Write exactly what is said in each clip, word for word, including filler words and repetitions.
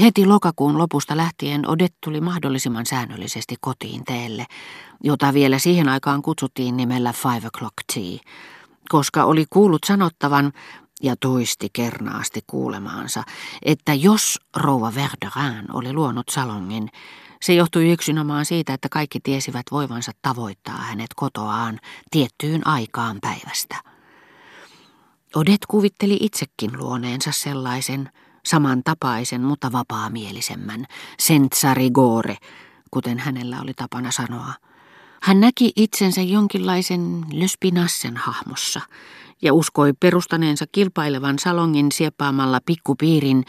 Heti lokakuun lopusta lähtien Odette tuli mahdollisimman säännöllisesti kotiin teelle, jota vielä siihen aikaan kutsuttiin nimellä five o'clock tea, koska oli kuullut sanottavan ja toisti kernaasti kuulemaansa, että jos rouva Verdurin oli luonut salongin, se johtui yksinomaan siitä, että kaikki tiesivät voivansa tavoittaa hänet kotoaan tiettyyn aikaan päivästä. Odette kuvitteli itsekin luoneensa sellaisen, samantapaisen, mutta vapaamielisemmän, senza rigore, kuten hänellä oli tapana sanoa. Hän näki itsensä jonkinlaisen Le Spinassen hahmossa ja uskoi perustaneensa kilpailevan salongin sieppaamalla pikkupiirin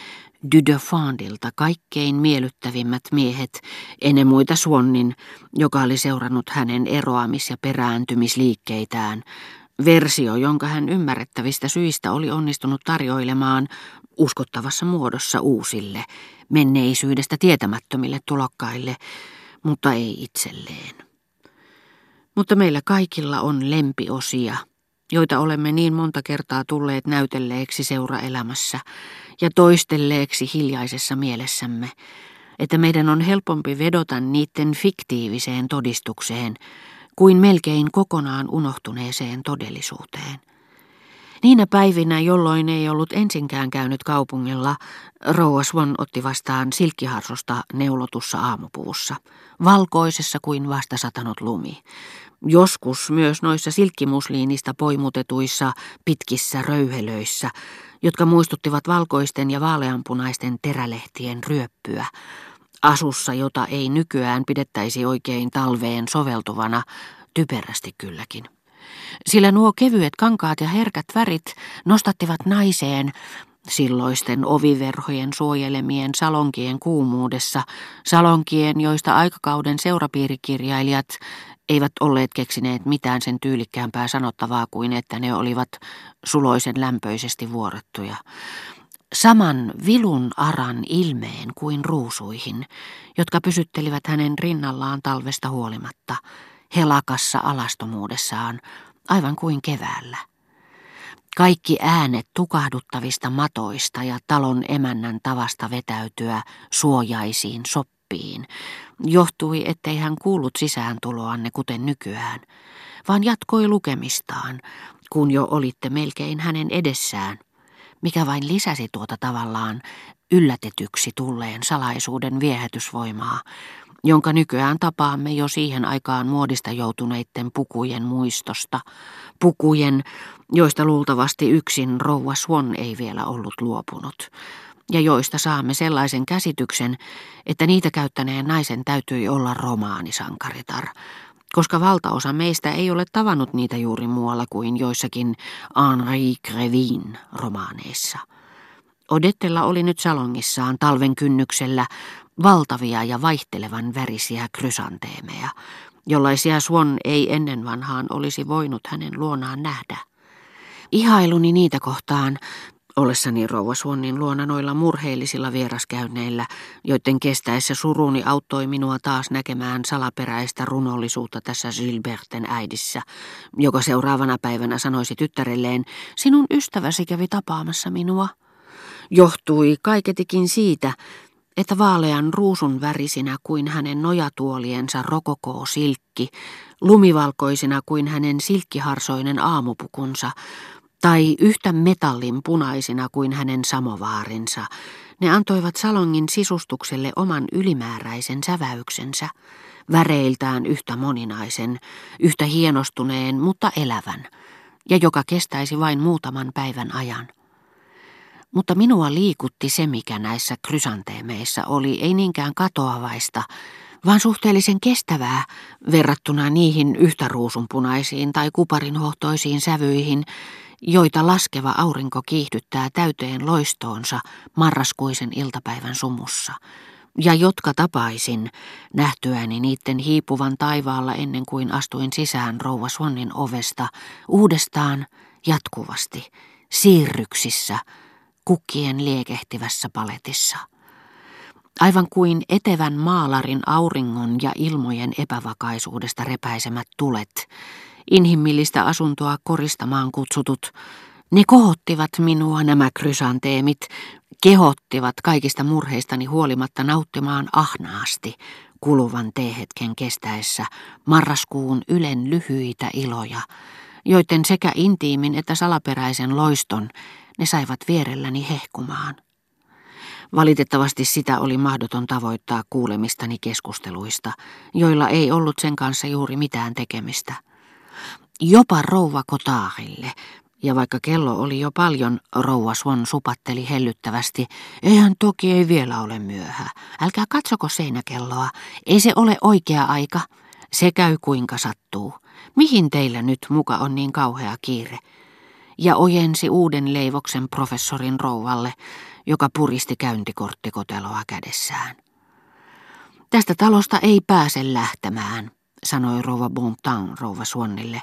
De De Fondilta kaikkein miellyttävimmät miehet, ennen muita Swannin, joka oli seurannut hänen eroamis- ja perääntymisliikkeitään, versio, jonka hän ymmärrettävistä syistä oli onnistunut tarjoilemaan uskottavassa muodossa uusille, menneisyydestä tietämättömille tulokkaille, mutta ei itselleen. Mutta meillä kaikilla on lempiosia, joita olemme niin monta kertaa tulleet näytelleeksi seuraelämässä ja toistelleeksi hiljaisessa mielessämme, että meidän on helpompi vedota niiden fiktiiviseen todistukseen kuin melkein kokonaan unohtuneeseen todellisuuteen. Niinä päivinä, jolloin ei ollut ensinkään käynyt kaupungilla, rouva Swann otti vastaan silkkiharsosta neulotussa aamupuussa, valkoisessa kuin vasta satanut lumi. Joskus myös noissa silkkimusliinista poimutetuissa pitkissä röyhelöissä, jotka muistuttivat valkoisten ja vaaleanpunaisten terälehtien ryöppyä, asussa, jota ei nykyään pidettäisi oikein talveen soveltuvana, typerästi kylläkin. Sillä nuo kevyet kankaat ja herkät värit nostattivat naiseen, silloisten oviverhojen suojelemien salonkien kuumuudessa, salonkien, joista aikakauden seurapiirikirjailijat eivät olleet keksineet mitään sen tyylikkäämpää sanottavaa kuin että ne olivat suloisen lämpöisesti vuorettuja. Saman vilun aran ilmeen kuin ruusuihin, jotka pysyttelivät hänen rinnallaan talvesta huolimatta, helakassa alastomuudessaan, aivan kuin keväällä. Kaikki äänet tukahduttavista matoista ja talon emännän tavasta vetäytyä suojaisiin soppiin johtui, ettei hän kuullut sisääntuloanne kuten nykyään, vaan jatkoi lukemistaan, kun jo olitte melkein hänen edessään, mikä vain lisäsi tuota tavallaan yllätetyksi tulleen salaisuuden viehätysvoimaa, jonka nykyään tapaamme jo siihen aikaan muodista joutuneiden pukujen muistosta, pukujen, joista luultavasti yksin rouva Swann ei vielä ollut luopunut, ja joista saamme sellaisen käsityksen, että niitä käyttäneen naisen täytyi olla romaanisankaritar, koska valtaosa meistä ei ole tavannut niitä juuri muualla kuin joissakin Henri Grévin romaaneissa. Odettella oli nyt salongissaan talven kynnyksellä valtavia ja vaihtelevan värisiä krysanteemeja, jollaisia Swann ei ennen vanhaan olisi voinut hänen luonaan nähdä. Ihailuni niitä kohtaan, ollessani rouva Swannin luona noilla murheellisilla vieraskäynneillä, joiden kestäessä suruni auttoi minua taas näkemään salaperäistä runollisuutta tässä Zylberten äidissä, joka seuraavana päivänä sanoisi tyttärelleen, sinun ystäväsi kävi tapaamassa minua, johtui kaiketikin siitä, että vaalean ruusun värisinä kuin hänen nojatuoliensa rokokoosilkki, lumivalkoisina kuin hänen silkkiharsoinen aamupukunsa, tai yhtä metallin punaisina kuin hänen samovaarinsa, ne antoivat salongin sisustukselle oman ylimääräisen säväyksensä, väreiltään yhtä moninaisen, yhtä hienostuneen, mutta elävän, ja joka kestäisi vain muutaman päivän ajan. Mutta minua liikutti se, mikä näissä krysanteemeissa oli, ei niinkään katoavaista, vaan suhteellisen kestävää verrattuna niihin yhtä ruusunpunaisiin tai kuparinhohtoisiin sävyihin, joita laskeva aurinko kiihdyttää täyteen loistoonsa marraskuisen iltapäivän sumussa, ja jotka tapaisin nähtyäni niiden hiipuvan taivaalla ennen kuin astuin sisään rouva Swannin ovesta uudestaan jatkuvasti, siirryksissä, kukkien liekehtivässä paletissa. Aivan kuin etevän maalarin auringon ja ilmojen epävakaisuudesta repäisemät tulet, inhimillistä asuntoa koristamaan kutsutut, ne kohottivat minua nämä krysanteemit kehottivat kaikista murheistani huolimatta nauttimaan ahnaasti kuluvan teehetken kestäessä marraskuun ylen lyhyitä iloja, joiden sekä intiimin että salaperäisen loiston ne saivat vierelläni hehkumaan. Valitettavasti sitä oli mahdoton tavoittaa kuulemistani keskusteluista, joilla ei ollut sen kanssa juuri mitään tekemistä. Jopa rouva Kotahille, ja vaikka kello oli jo paljon, rouva Swann supatteli hellyttävästi, eihän toki ei vielä ole myöhä, älkää katsoko seinäkelloa, ei se ole oikea aika, se käy kuinka sattuu, mihin teillä nyt muka on niin kauhea kiire, ja ojensi uuden leivoksen professorin rouvalle, joka puristi käyntikorttikoteloa kädessään. Tästä talosta ei pääse lähtemään, sanoi rouva Bontan rouva Swannille,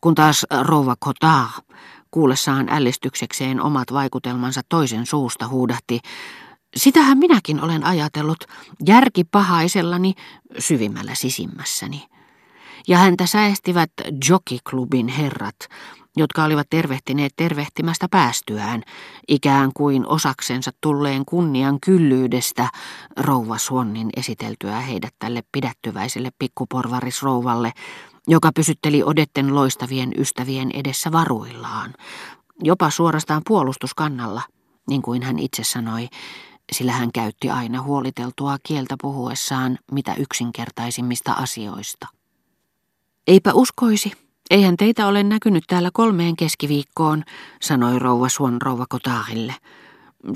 kun taas rouva Cottard, kuullessaan ällistyksekseen omat vaikutelmansa toisen suusta, huudahti, sitähän minäkin olen ajatellut järkipahaisellani syvimmällä sisimmässäni. Ja häntä säestivät Jockey-klubin herrat, jotka olivat tervehtineet tervehtimästä päästyään, ikään kuin osaksensa tulleen kunnian kyllyydestä rouva Swannin esiteltyä heidät tälle pidättyväiselle pikkuporvarisrouvalle, joka pysytteli Odetten loistavien ystävien edessä varuillaan, jopa suorastaan puolustuskannalla, niin kuin hän itse sanoi, sillä hän käytti aina huoliteltua kieltä puhuessaan mitä yksinkertaisimmista asioista. Eipä uskoisi. Eihän teitä ole näkynyt täällä kolmeen keskiviikkoon, sanoi rouva Swann rouva Cotardille.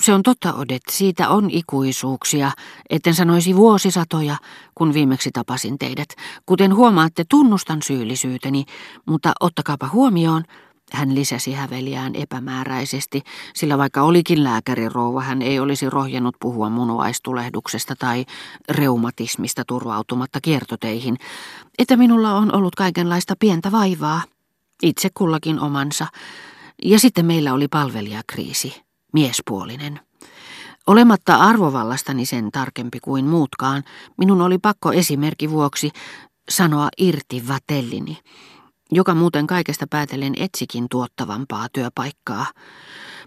Se on totta, Odette, siitä on ikuisuuksia, etten sanoisi vuosisatoja, kun viimeksi tapasin teidät. Kuten huomaatte, tunnustan syyllisyyteni, mutta ottakaapa huomioon, hän lisäsi häveliään epämääräisesti, sillä vaikka olikin lääkärirouva, hän ei olisi rohjennut puhua munuaistulehduksesta tai reumatismista turvautumatta kiertoteihin, että minulla on ollut kaikenlaista pientä vaivaa, itse kullakin omansa, ja sitten meillä oli palvelijakriisi, miespuolinen. Olematta arvovallastani sen tarkempi kuin muutkaan, minun oli pakko esimerkin vuoksi sanoa irti vatellini, joka muuten kaikesta päätellen etsikin tuottavampaa työpaikkaa.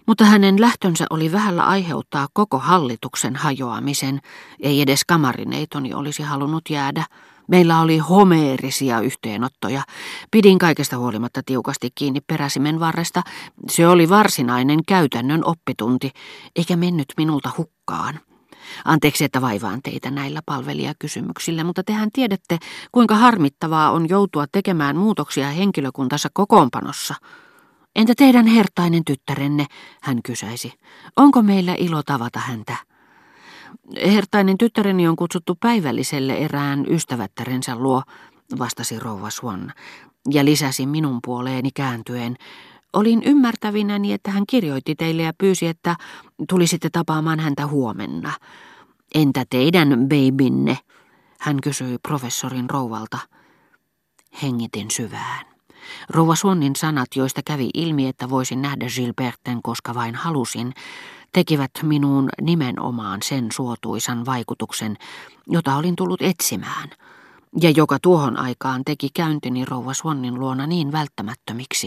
Mutta hänen lähtönsä oli vähällä aiheuttaa koko hallituksen hajoamisen. Ei edes kamarineitoni olisi halunnut jäädä. Meillä oli homeerisia yhteenottoja. Pidin kaikesta huolimatta tiukasti kiinni peräsimen varresta. Se oli varsinainen käytännön oppitunti, eikä mennyt minulta hukkaan. Anteeksi, että vaivaan teitä näillä palvelijakysymyksillä, mutta tehän tiedätte, kuinka harmittavaa on joutua tekemään muutoksia henkilökuntansa kokoonpanossa. Entä teidän hertainen tyttärenne, hän kysäisi. Onko meillä ilo tavata häntä? Hertainen tyttäreni on kutsuttu päivälliselle erään ystävättärensä luo, vastasi rouva Swann, ja lisäsi minun puoleeni kääntyen. Olin ymmärtävinäni, että hän kirjoitti teille ja pyysi, että tulisitte tapaamaan häntä huomenna. Entä teidän babynne? Hän kysyi professorin rouvalta. Hengitin syvään. Rouva Swannin sanat, joista kävi ilmi, että voisin nähdä Zylberten koska vain halusin, tekivät minuun nimenomaan sen suotuisan vaikutuksen, jota olin tullut etsimään, ja joka tuohon aikaan teki käyntini rouva Swannin luona niin välttämättömiksi.